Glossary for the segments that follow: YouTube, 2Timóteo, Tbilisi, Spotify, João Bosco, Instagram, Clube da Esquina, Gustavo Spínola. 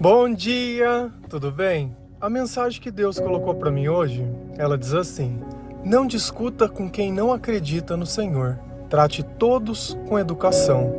Bom dia, tudo bem? A mensagem que Deus colocou para mim hoje, ela diz assim: não discuta com quem não acredita no Senhor, trate todos com educação.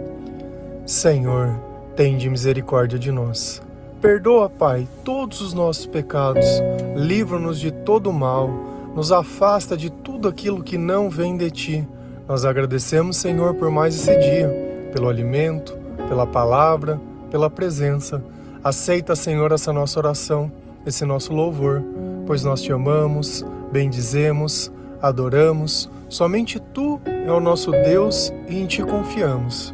Senhor, tende misericórdia de nós. Perdoa, Pai, todos os nossos pecados, livra-nos de todo o mal, nos afasta de tudo aquilo que não vem de Ti. Nós agradecemos, Senhor, por mais esse dia, pelo alimento, pela palavra, pela presença. Aceita, Senhor, essa nossa oração, esse nosso louvor, pois nós Te amamos, bendizemos, adoramos. Somente Tu é o nosso Deus e em Ti confiamos.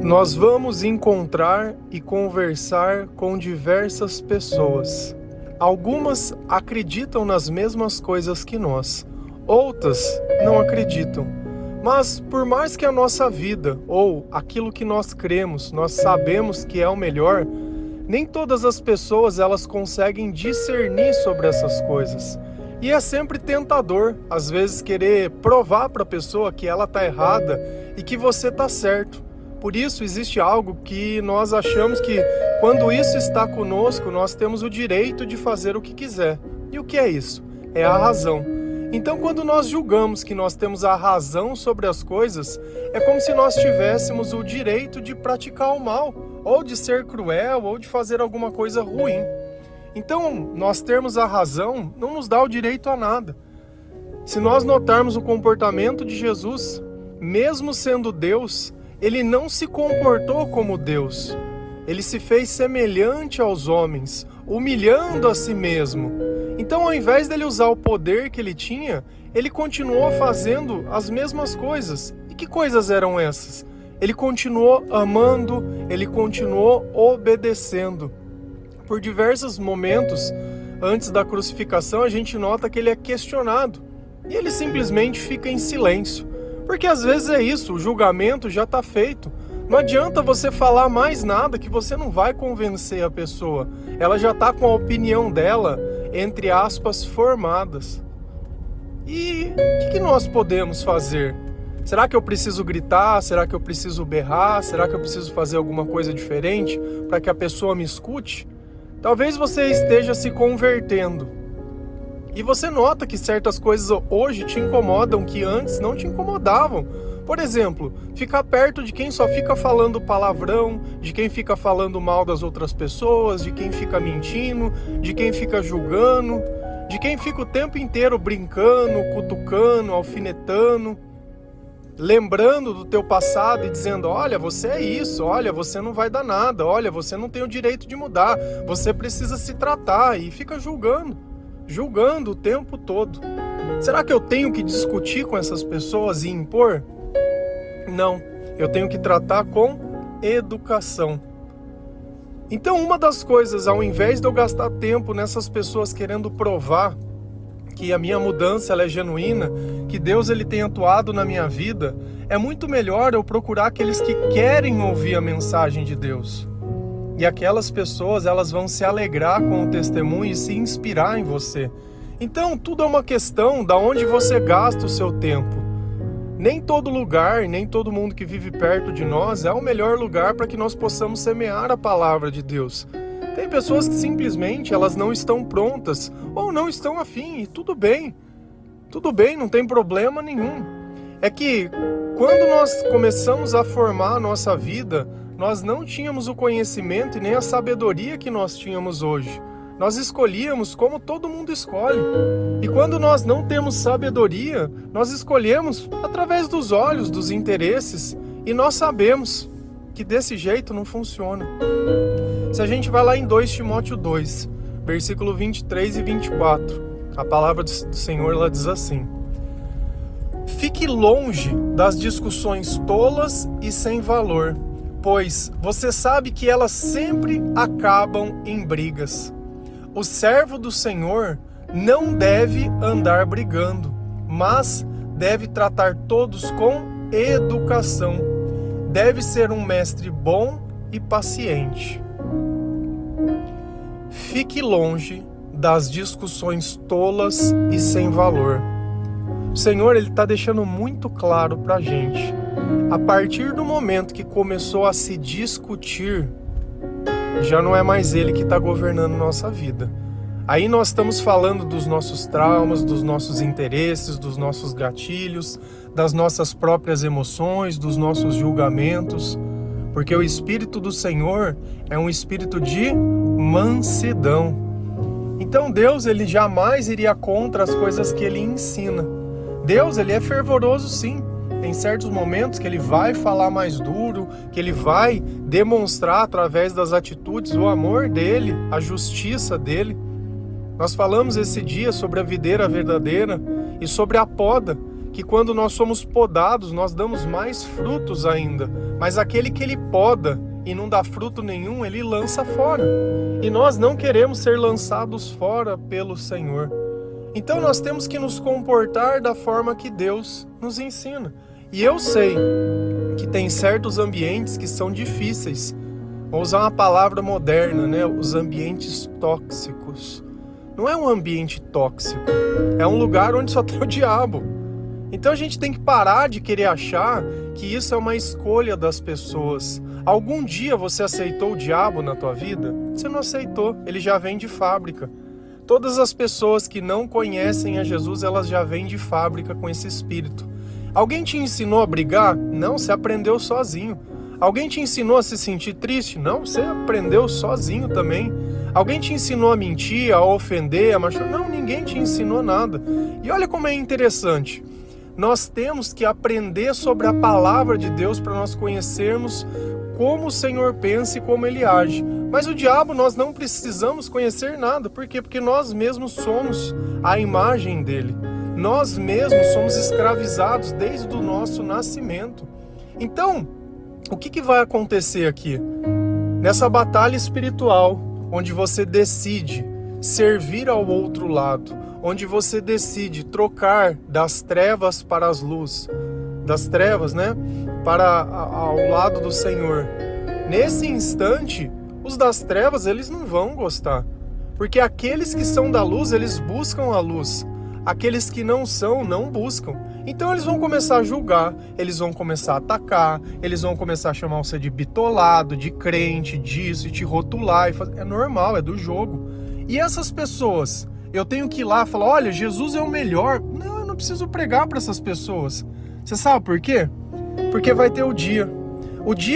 Nós vamos encontrar e conversar com diversas pessoas. Algumas acreditam nas mesmas coisas que nós, outras não acreditam. Mas por mais que a nossa vida, ou aquilo que nós cremos, nós sabemos que é o melhor, nem todas as pessoas elas conseguem discernir sobre essas coisas. E é sempre tentador, às vezes, querer provar para a pessoa que ela está errada e que você está certo. Por isso existe algo que nós achamos que, quando isso está conosco, nós temos o direito de fazer o que quiser. E o que é isso? É a razão. Então, quando nós julgamos que nós temos a razão sobre as coisas, é como se nós tivéssemos o direito de praticar o mal, ou de ser cruel, ou de fazer alguma coisa ruim. Então, nós termos a razão não nos dá o direito a nada. Se nós notarmos o comportamento de Jesus, mesmo sendo Deus, Ele não se comportou como Deus. Ele se fez semelhante aos homens, humilhando a si mesmo. Então, ao invés dele usar o poder que ele tinha, ele continuou fazendo as mesmas coisas. E que coisas eram essas? Ele continuou amando, ele continuou obedecendo. Por diversos momentos, antes da crucificação, a gente nota que ele é questionado. E ele simplesmente fica em silêncio. Porque às vezes é isso, o julgamento já está feito. Não adianta você falar mais nada que você não vai convencer a pessoa. Ela já está com a opinião dela, entre aspas, formadas. E o que nós podemos fazer? Será que eu preciso gritar? Será que eu preciso berrar? Será que eu preciso fazer alguma coisa diferente para que a pessoa me escute? Talvez você esteja se convertendo. E você nota que certas coisas hoje te incomodam que antes não te incomodavam. Por exemplo, ficar perto de quem só fica falando palavrão, de quem fica falando mal das outras pessoas, de quem fica mentindo, de quem fica julgando, de quem fica o tempo inteiro brincando, cutucando, alfinetando, lembrando do teu passado e dizendo: olha, você é isso, olha, você não vai dar nada, olha, você não tem o direito de mudar, você precisa se tratar, e fica julgando o tempo todo. Será que eu tenho que discutir com essas pessoas e impor? Não, eu tenho que tratar com educação. Então, uma das coisas, ao invés de eu gastar tempo nessas pessoas querendo provar que a minha mudança ela é genuína, que Deus ele tem atuado na minha vida, é muito melhor eu procurar aqueles que querem ouvir a mensagem de Deus. E aquelas pessoas elas vão se alegrar com o testemunho e se inspirar em você. Então, tudo é uma questão de onde você gasta o seu tempo. Nem todo lugar, nem todo mundo que vive perto de nós é o melhor lugar para que nós possamos semear a palavra de Deus. Tem pessoas que simplesmente elas não estão prontas ou não estão afim, e tudo bem, não tem problema nenhum. É que quando nós começamos a formar a nossa vida, nós não tínhamos o conhecimento e nem a sabedoria que nós tínhamos hoje. Nós escolhíamos como todo mundo escolhe. E quando nós não temos sabedoria, nós escolhemos através dos olhos, dos interesses, e nós sabemos que desse jeito não funciona. Se a gente vai lá em 2 Timóteo 2, versículo 23 e 24, a palavra do Senhor ela diz assim: fique longe das discussões tolas e sem valor, pois você sabe que elas sempre acabam em brigas. O servo do Senhor não deve andar brigando, mas deve tratar todos com educação. Deve ser um mestre bom e paciente. Fique longe das discussões tolas e sem valor. O Senhor ele está deixando muito claro para a gente A partir do momento que começou a se discutir, já não é mais ele que está governando nossa vida. Aí nós estamos falando dos nossos traumas, dos nossos interesses, dos nossos gatilhos, das nossas próprias emoções, dos nossos julgamentos, porque o Espírito do Senhor é um espírito de mansidão. Então Deus, ele jamais iria contra as coisas que ele ensina. Deus, ele é fervoroso, sim. Tem certos momentos que ele vai falar mais duro, que ele vai demonstrar através das atitudes o amor dele, a justiça dele. Nós falamos esse dia sobre a videira verdadeira e sobre a poda, que quando nós somos podados, nós damos mais frutos ainda. Mas aquele que ele poda e não dá fruto nenhum, ele lança fora. E nós não queremos ser lançados fora pelo Senhor. Então nós temos que nos comportar da forma que Deus nos ensina. E eu sei que tem certos ambientes que são difíceis. Vou usar uma palavra moderna, né? Os ambientes tóxicos. Não é um ambiente tóxico, é um lugar onde só tem o diabo. Então a gente tem que parar de querer achar que isso é uma escolha das pessoas. Algum dia você aceitou o diabo na tua vida? Você não aceitou, ele já vem de fábrica. Todas as pessoas que não conhecem a Jesus, elas já vêm de fábrica com esse espírito. Alguém te ensinou a brigar? Não, você aprendeu sozinho. Alguém te ensinou a se sentir triste? Não, você aprendeu sozinho também. Alguém te ensinou a mentir, a ofender, a machucar? Não, ninguém te ensinou nada. E olha como é interessante. Nós temos que aprender sobre a palavra de Deus para nós conhecermos como o Senhor pensa e como ele age. Mas o diabo, nós não precisamos conhecer nada. Por quê? Porque nós mesmos somos a imagem dele. Nós mesmos somos escravizados desde o nosso nascimento. Então, o que vai acontecer aqui? Nessa batalha espiritual, onde você decide servir ao outro lado, onde você decide trocar das trevas para as luzes, das trevas, né, para ao lado do Senhor. Nesse instante, os das trevas, eles não vão gostar, porque aqueles que são da luz, eles buscam a luz. Aqueles que não são, não buscam. Então eles vão começar a julgar, eles vão começar a atacar, eles vão começar a chamar você de bitolado, de crente, disso, e te rotular. E fazer... É normal, é do jogo. E essas pessoas, eu tenho que ir lá e falar, olha, Jesus é o melhor. Não, eu não preciso pregar para essas pessoas. Você sabe por quê? Porque vai ter o dia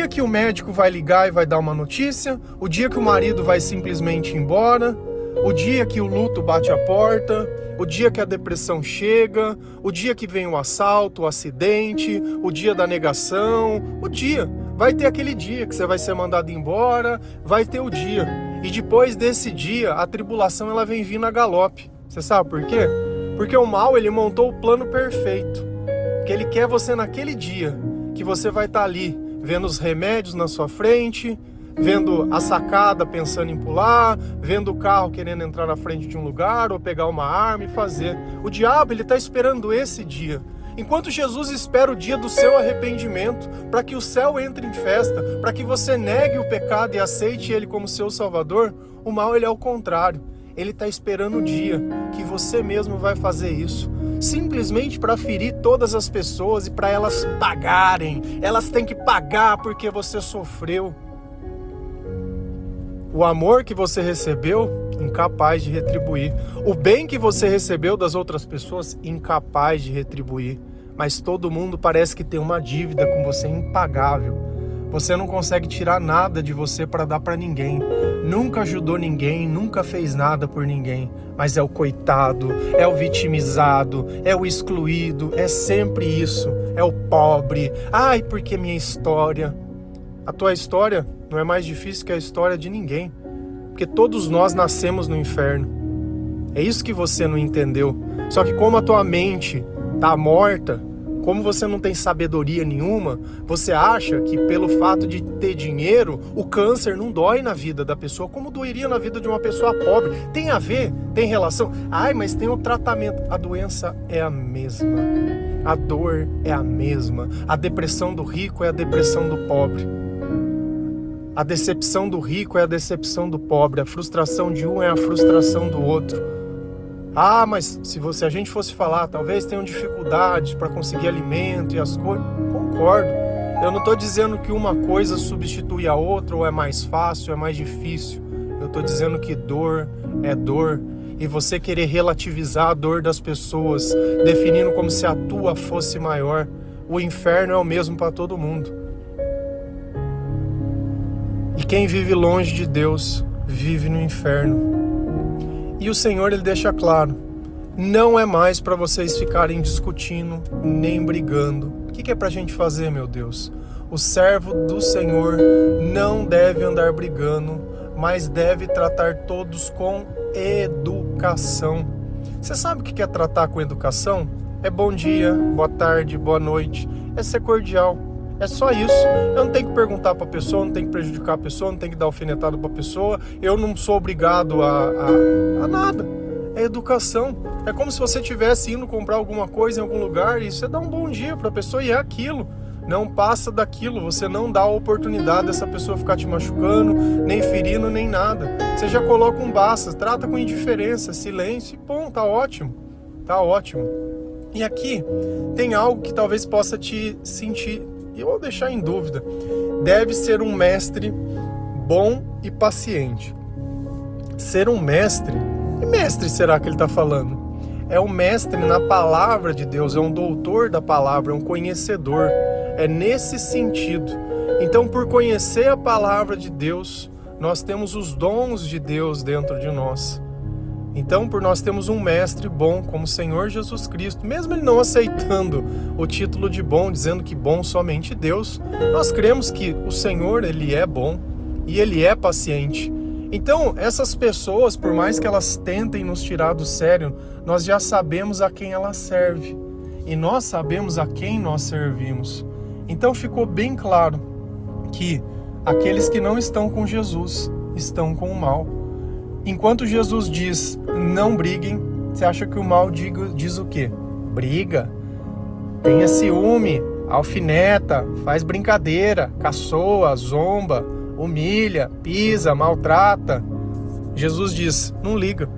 que o médico vai ligar e vai dar uma notícia, o dia que o marido vai simplesmente ir embora, o dia que o luto bate a porta, o dia que a depressão chega, o dia que vem o assalto, o acidente, o dia da negação, o dia. Vai ter aquele dia que você vai ser mandado embora, vai ter o dia. E depois desse dia, a tribulação ela vem vindo a galope. Você sabe por quê? Porque o mal, ele montou o plano perfeito. Porque ele quer você naquele dia, que você vai estar ali, vendo os remédios na sua frente, vendo a sacada pensando em pular, vendo o carro querendo entrar na frente de um lugar ou pegar uma arma e fazer. O diabo, ele está esperando esse dia. Enquanto Jesus espera o dia do seu arrependimento, para que o céu entre em festa, para que você negue o pecado e aceite ele como seu salvador, o mal, ele é o contrário. Ele está esperando o dia que você mesmo vai fazer isso, simplesmente para ferir todas as pessoas e para elas pagarem. Elas têm que pagar porque você sofreu. O amor que você recebeu, incapaz de retribuir. O bem que você recebeu das outras pessoas, incapaz de retribuir. Mas todo mundo parece que tem uma dívida com você impagável. Você não consegue tirar nada de você para dar para ninguém. Nunca ajudou ninguém, nunca fez nada por ninguém. Mas é o coitado, é o vitimizado, é o excluído, é sempre isso. É o pobre. Ai, porque minha história... A tua história não é mais difícil que a história de ninguém, porque todos nós nascemos no inferno. É isso que você não entendeu. Só que como a tua mente está morta, como você não tem sabedoria nenhuma, você acha que pelo fato de ter dinheiro, o câncer não dói na vida da pessoa, como doeria na vida de uma pessoa pobre. Tem a ver? Tem relação? Ai, mas tem um tratamento. A doença é a mesma. A dor é a mesma. A depressão do rico é a depressão do pobre. A decepção do rico é a decepção do pobre. A frustração de um é a frustração do outro. Ah, mas se a gente fosse falar, talvez tenham dificuldades para conseguir alimento e as coisas. Concordo. Eu não estou dizendo que uma coisa substitui a outra, ou é mais fácil, é mais difícil. Eu estou dizendo que dor é dor. E você querer relativizar a dor das pessoas, definindo como se a tua fosse maior. O inferno é o mesmo para todo mundo. E quem vive longe de Deus, vive no inferno. E o Senhor, ele deixa claro, não é mais para vocês ficarem discutindo, nem brigando. O que é para a gente fazer, meu Deus? O servo do Senhor não deve andar brigando, mas deve tratar todos com educação. Você sabe o que é tratar com educação? É bom dia, boa tarde, boa noite, é ser cordial. É só isso. Eu não tenho que perguntar para a pessoa, não tenho que prejudicar a pessoa, não tenho que dar alfinetado para a pessoa. Eu não sou obrigado a nada. É educação. É como se você estivesse indo comprar alguma coisa em algum lugar e você dá um bom dia para a pessoa e é aquilo. Não passa daquilo. Você não dá a oportunidade dessa pessoa ficar te machucando, nem ferindo, nem nada. Você já coloca um basta, trata com indiferença, silêncio e bom, tá ótimo. Tá ótimo. E aqui tem algo que talvez possa te sentir... eu vou deixar em dúvida, deve ser um mestre bom e paciente. Ser um mestre, que mestre será que ele está falando? É um mestre na palavra de Deus, é um doutor da palavra, é um conhecedor, é nesse sentido. Então, por conhecer a palavra de Deus, nós temos os dons de Deus dentro de nós. Então, por nós temos um mestre bom, como o Senhor Jesus Cristo, mesmo ele não aceitando o título de bom, dizendo que bom somente Deus, nós cremos que o Senhor, ele é bom e ele é paciente. Então, essas pessoas, por mais que elas tentem nos tirar do sério, nós já sabemos a quem elas servem e nós sabemos a quem nós servimos. Então, ficou bem claro que aqueles que não estão com Jesus estão com o mal. Enquanto Jesus diz, não briguem, você acha que o mal diz o quê? Briga, tenha ciúme, alfineta, faz brincadeira, caçoa, zomba, humilha, pisa, maltrata. Jesus diz, não liga,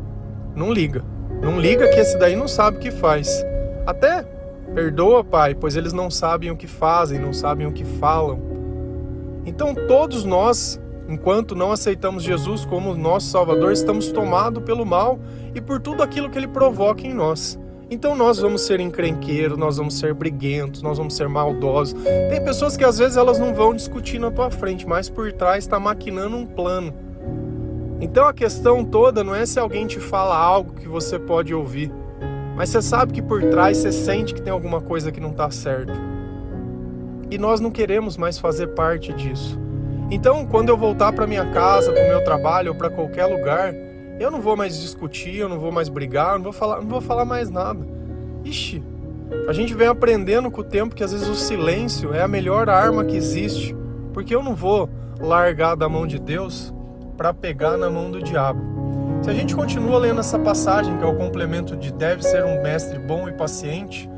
não liga, não liga que esse daí não sabe o que faz. Até perdoa, Pai, pois eles não sabem o que fazem, não sabem o que falam. Então todos nós... enquanto não aceitamos Jesus como nosso Salvador, estamos tomados pelo mal e por tudo aquilo que ele provoca em nós. Então nós vamos ser encrenqueiros, nós vamos ser briguentos, nós vamos ser maldosos. Tem pessoas que às vezes elas não vão discutir na tua frente, mas por trás está maquinando um plano. Então a questão toda não é se alguém te fala algo que você pode ouvir, mas você sabe que por trás você sente que tem alguma coisa que não está certo. E nós não queremos mais fazer parte disso. Então, quando eu voltar para minha casa, para o meu trabalho ou para qualquer lugar, eu não vou mais discutir, eu não vou mais brigar, não vou falar mais nada. Ixi, a gente vem aprendendo com o tempo que às vezes o silêncio é a melhor arma que existe, porque eu não vou largar da mão de Deus para pegar na mão do diabo. Se a gente continua lendo essa passagem, que é o complemento de deve ser um mestre bom e paciente,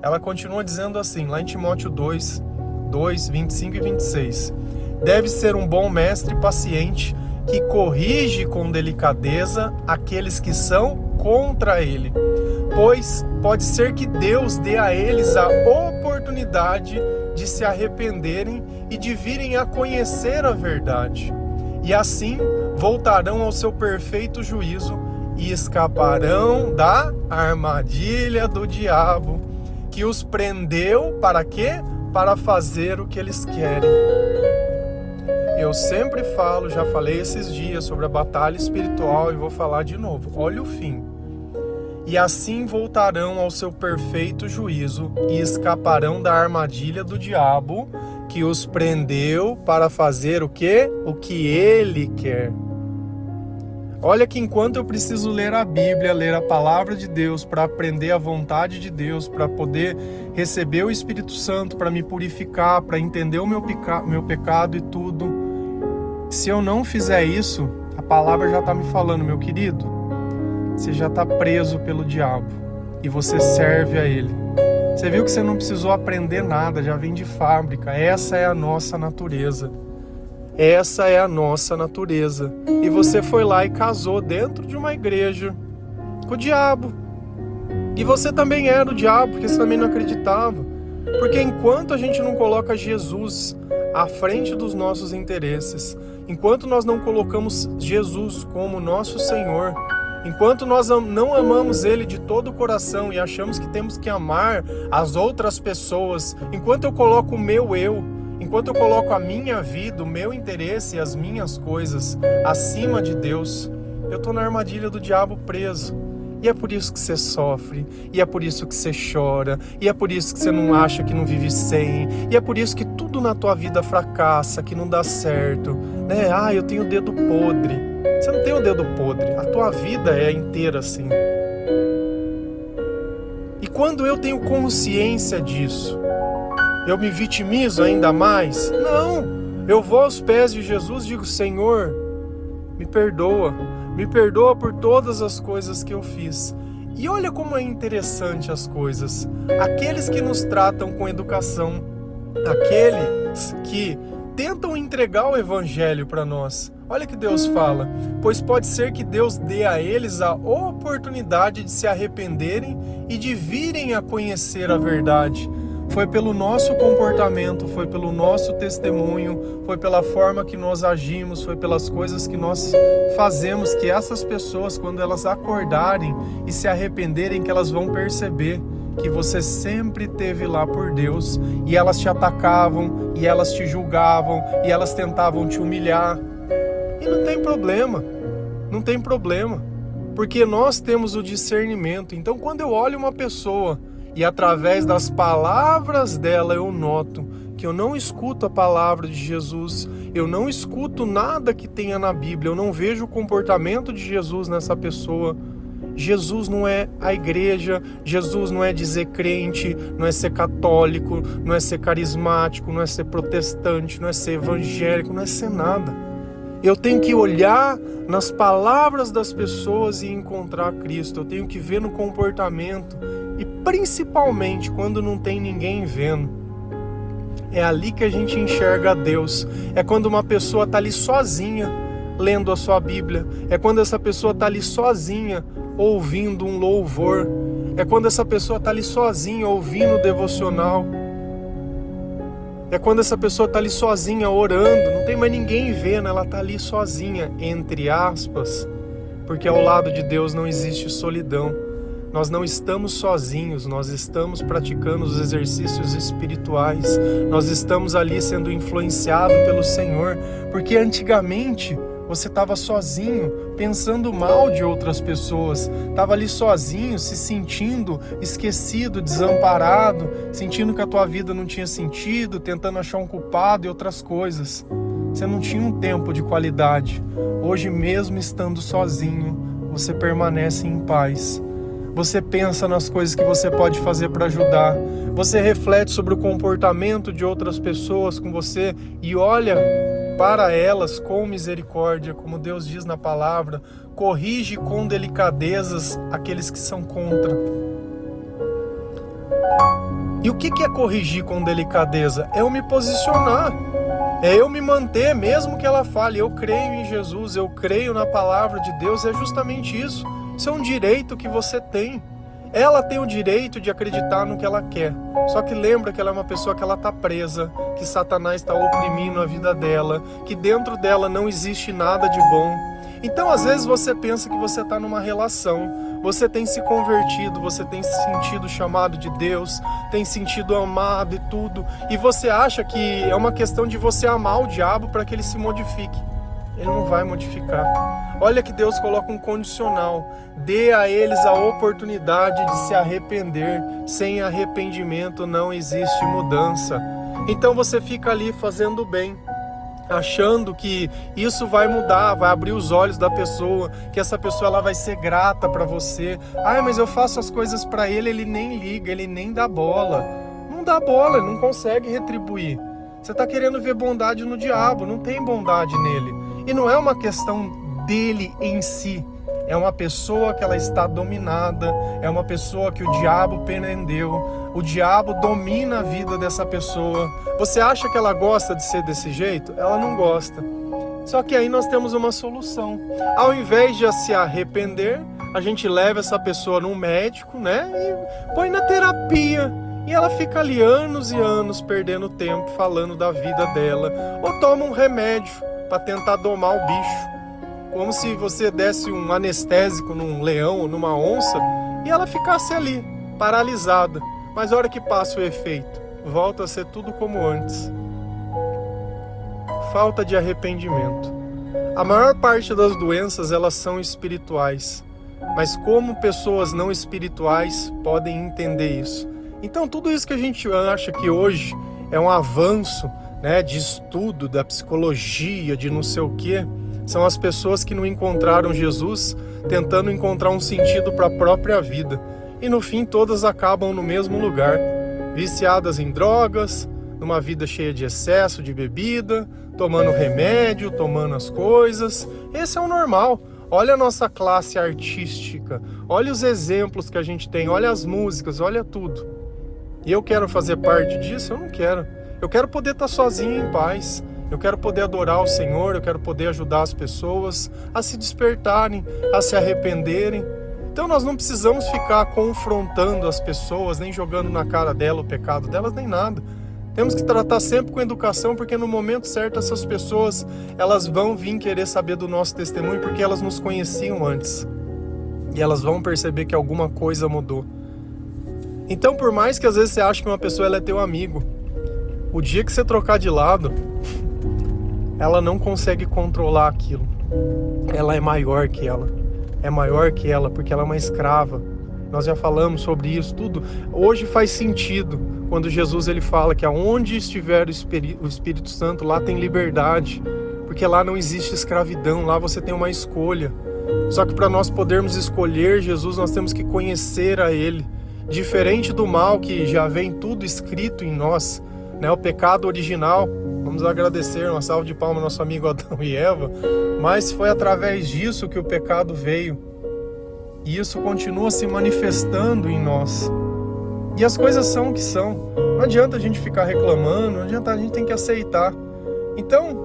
ela continua dizendo assim, lá em Timóteo 2, 25 e 26... deve ser um bom mestre paciente que corrige com delicadeza aqueles que são contra ele, pois pode ser que Deus dê a eles a oportunidade de se arrependerem e de virem a conhecer a verdade, e assim voltarão ao seu perfeito juízo e escaparão da armadilha do diabo, que os prendeu para quê? Para fazer o que eles querem. Eu sempre falo, já falei esses dias sobre a batalha espiritual e vou falar de novo. Olha o fim. E assim voltarão ao seu perfeito juízo e escaparão da armadilha do diabo, que os prendeu para fazer o quê? O que ele quer. Olha que enquanto eu preciso ler a Bíblia, ler a palavra de Deus, para aprender a vontade de Deus, para poder receber o Espírito Santo, para me purificar, para entender o meu pecado e tudo... se eu não fizer isso, a palavra já está me falando, meu querido, você já está preso pelo diabo e você serve a ele. Você viu que você não precisou aprender nada, já vem de fábrica. Essa é a nossa natureza. Essa é a nossa natureza. E você foi lá e casou dentro de uma igreja o diabo. E você também era o diabo, porque você também não acreditava. Porque enquanto a gente não coloca Jesus à frente dos nossos interesses, enquanto nós não colocamos Jesus como nosso Senhor, enquanto nós não amamos Ele de todo o coração e achamos que temos que amar as outras pessoas, enquanto eu coloco o meu eu, enquanto eu coloco a minha vida, o meu interesse e as minhas coisas acima de Deus, eu estou na armadilha do diabo preso. E é por isso que você sofre, e é por isso que você chora, e é por isso que você não acha que não vive sem, e é por isso que tudo na tua vida fracassa, que não dá certo, né? Ah, eu tenho o dedo podre. Você não tem o dedo podre, a tua vida é inteira assim. E quando eu tenho consciência disso, eu me vitimizo ainda mais? Não! Eu vou aos pés de Jesus e digo, Senhor, me perdoa. Me perdoa por todas as coisas que eu fiz. E olha como é interessante as coisas. Aqueles que nos tratam com educação, aqueles que tentam entregar o evangelho para nós. Olha que Deus fala, pois pode ser que Deus dê a eles a oportunidade de se arrependerem e de virem a conhecer a verdade. Foi pelo nosso comportamento, foi pelo nosso testemunho, foi pela forma que nós agimos, foi pelas coisas que nós fazemos, que essas pessoas, quando elas acordarem e se arrependerem, que elas vão perceber que você sempre esteve lá por Deus, e elas te atacavam, e elas te julgavam, e elas tentavam te humilhar. E não tem problema, não tem problema, porque nós temos o discernimento. Então, quando eu olho uma pessoa e através das palavras dela eu noto que eu não escuto a palavra de Jesus, eu não escuto nada que tenha na Bíblia, eu não vejo o comportamento de Jesus nessa pessoa. Jesus não é a igreja, Jesus não é dizer crente, não é ser católico, não é ser carismático, não é ser protestante, não é ser evangélico, não é ser nada. Eu tenho que olhar nas palavras das pessoas e encontrar Cristo, eu tenho que ver no comportamento. E principalmente quando não tem ninguém vendo, é ali que a gente enxerga a Deus. É quando uma pessoa está ali sozinha lendo a sua Bíblia, é quando essa pessoa está ali sozinha ouvindo um louvor, é quando essa pessoa está ali sozinha ouvindo o devocional, é quando essa pessoa está ali sozinha orando, não tem mais ninguém vendo, ela está ali sozinha, entre aspas, porque ao lado de Deus não existe solidão. Nós não estamos sozinhos, nós estamos praticando os exercícios espirituais, nós estamos ali sendo influenciados pelo Senhor, porque antigamente você estava sozinho, pensando mal de outras pessoas, estava ali sozinho, se sentindo esquecido, desamparado, sentindo que a tua vida não tinha sentido, tentando achar um culpado e outras coisas. Você não tinha um tempo de qualidade. Hoje mesmo estando sozinho, você permanece em paz. Você pensa nas coisas que você pode fazer para ajudar. Você reflete sobre o comportamento de outras pessoas com você e olha para elas com misericórdia, como Deus diz na palavra. Corrige com delicadezas aqueles que são contra. E o que é corrigir com delicadeza? É eu me posicionar. É eu me manter, mesmo que ela fale, eu creio em Jesus, eu creio na palavra de Deus. É justamente isso. Isso é um direito que você tem. Ela tem o direito de acreditar no que ela quer. Só que lembra que ela é uma pessoa que ela está presa, que Satanás está oprimindo a vida dela, que dentro dela não existe nada de bom. Então, às vezes, você pensa que você está numa relação, você tem se convertido, você tem se sentido chamado de Deus, tem sentido amado e tudo, e você acha que é uma questão de você amar o diabo para que ele se modifique. Ele não vai modificar. Olha que Deus coloca um condicional. Dê a eles a oportunidade de se arrepender. Sem arrependimento não existe mudança. Então você fica ali fazendo o bem, achando que isso vai mudar, vai abrir os olhos da pessoa, que essa pessoa ela vai ser grata para você. Ah, mas eu faço as coisas para ele, ele nem liga, ele nem dá bola. Não dá bola, não consegue retribuir. Você está querendo ver bondade no diabo, não tem bondade nele. E não é uma questão dele em si, é uma pessoa que ela está dominada, é uma pessoa que o diabo prendeu, o diabo domina a vida dessa pessoa. Você acha que ela gosta de ser desse jeito? Ela não gosta. Só que aí nós temos uma solução. Ao invés de se arrepender, a gente leva essa pessoa num médico, né? E põe na terapia. E ela fica ali anos e anos perdendo tempo falando da vida dela. Ou toma um remédio para tentar domar o bicho. Como se você desse um anestésico num leão ou numa onça e ela ficasse ali, paralisada. Mas a hora que passa o efeito, volta a ser tudo como antes. Falta de arrependimento. A maior parte das doenças, elas são espirituais. Mas como pessoas não espirituais podem entender isso? Então tudo isso que a gente acha que hoje é um avanço, né, de estudo, da psicologia, de não sei o quê, são as pessoas que não encontraram Jesus tentando encontrar um sentido para a própria vida. E no fim todas acabam no mesmo lugar, viciadas em drogas, numa vida cheia de excesso, de bebida, tomando remédio, tomando as coisas. Esse é o normal. Olha a nossa classe artística, olha os exemplos que a gente tem, olha as músicas, olha tudo. E eu quero fazer parte disso? Eu não quero. Eu quero poder estar sozinho em paz, eu quero poder adorar o Senhor, eu quero poder ajudar as pessoas a se despertarem, a se arrependerem. Então nós não precisamos ficar confrontando as pessoas, nem jogando na cara dela o pecado delas, nem nada. Temos que tratar sempre com educação, porque no momento certo essas pessoas, elas vão vir querer saber do nosso testemunho, porque elas nos conheciam antes. E elas vão perceber que alguma coisa mudou. Então, por mais que às vezes você ache que uma pessoa ela é teu amigo, o dia que você trocar de lado, ela não consegue controlar aquilo. Ela é maior que ela. É maior que ela, porque ela é uma escrava. Nós já falamos sobre isso tudo. Hoje faz sentido quando Jesus ele fala que aonde estiver o Espírito Santo, lá tem liberdade, porque lá não existe escravidão, lá você tem uma escolha. Só que para nós podermos escolher Jesus, nós temos que conhecer a Ele. Diferente do mal que já vem tudo escrito em nós, né? O pecado original, vamos agradecer, uma salva de palmas ao nosso amigo Adão e Eva, mas foi através disso que o pecado veio. E isso continua se manifestando em nós. E as coisas são o que são. Não adianta a gente ficar reclamando, não adianta, a gente tem que aceitar. Então,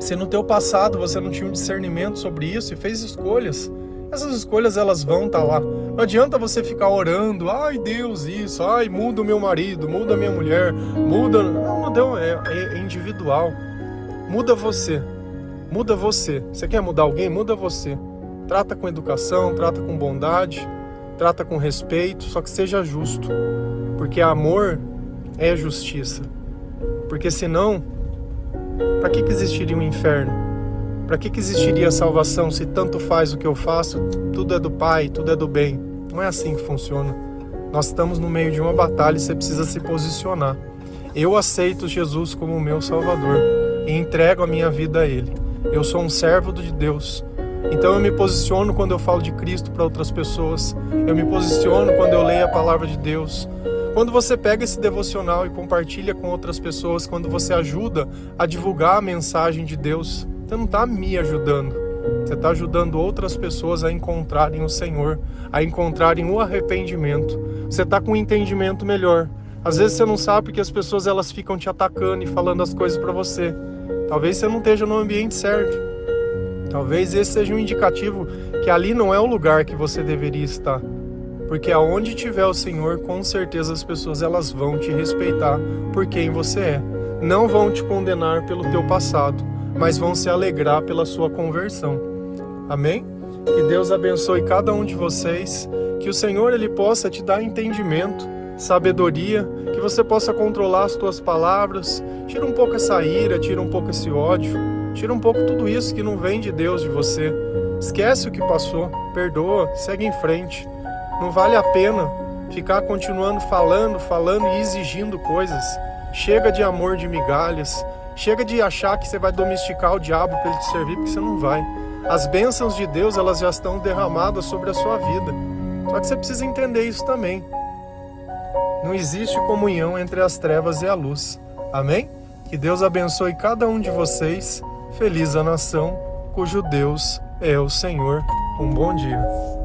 se no teu passado você não tinha um discernimento sobre isso e fez escolhas, essas escolhas elas vão estar lá. Não adianta você ficar orando, ai Deus isso, ai muda o meu marido, muda a minha mulher, muda... Não, é individual. Muda você, muda você. Você quer mudar alguém? Muda você. Trata com educação, trata com bondade, trata com respeito, só que seja justo. Porque amor é justiça. Porque senão, para que existiria um inferno? Para que existiria a salvação se tanto faz o que eu faço? Tudo é do Pai, tudo é do bem. Não é assim que funciona. Nós estamos no meio de uma batalha e você precisa se posicionar. Eu aceito Jesus como o meu Salvador e entrego a minha vida a Ele. Eu sou um servo de Deus. Então eu me posiciono quando eu falo de Cristo para outras pessoas. Eu me posiciono quando eu leio a palavra de Deus. Quando você pega esse devocional e compartilha com outras pessoas, quando você ajuda a divulgar a mensagem de Deus, você não está me ajudando. Você está ajudando outras pessoas a encontrarem o Senhor, a encontrarem o arrependimento. Você está com um entendimento melhor. Às vezes você não sabe porque as pessoas elas ficam te atacando e falando as coisas para você. Talvez você não esteja no ambiente certo. Talvez esse seja um indicativo que ali não é o lugar que você deveria estar. Porque aonde tiver o Senhor, com certeza as pessoas elas vão te respeitar por quem você é. Não vão te condenar pelo teu passado, mas vão se alegrar pela sua conversão. Amém? Que Deus abençoe cada um de vocês. Que o Senhor ele possa te dar entendimento, sabedoria, que você possa controlar as tuas palavras. Tira um pouco essa ira, tira um pouco esse ódio. Tira um pouco tudo isso que não vem de Deus de você. Esquece o que passou, perdoa, segue em frente. Não vale a pena ficar continuando falando e exigindo coisas. Chega de amor de migalhas. Chega de achar que você vai domesticar o diabo para ele te servir, porque você não vai. As bênçãos de Deus, elas já estão derramadas sobre a sua vida. Só que você precisa entender isso também. Não existe comunhão entre as trevas e a luz. Amém? Que Deus abençoe cada um de vocês. Feliz a nação cujo Deus é o Senhor. Um bom dia.